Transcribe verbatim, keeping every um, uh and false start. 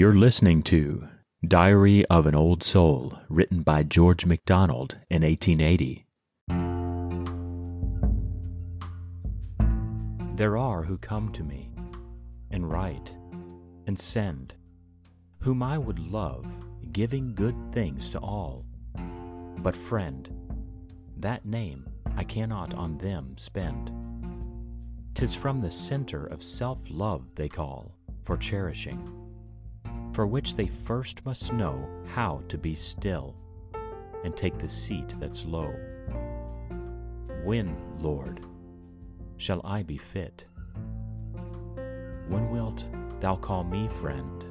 You're listening to Diary of an Old Soul, written by George MacDonald in eighteen eighty. There are who come to me, and write, and send, whom I would love, giving good things to all. But friend, that name I cannot on them spend. 'Tis from the center of self-love they call for cherishing, for which they first must know how to be still and take the seat that's low. When, Lord, shall I be fit? When wilt thou call me friend?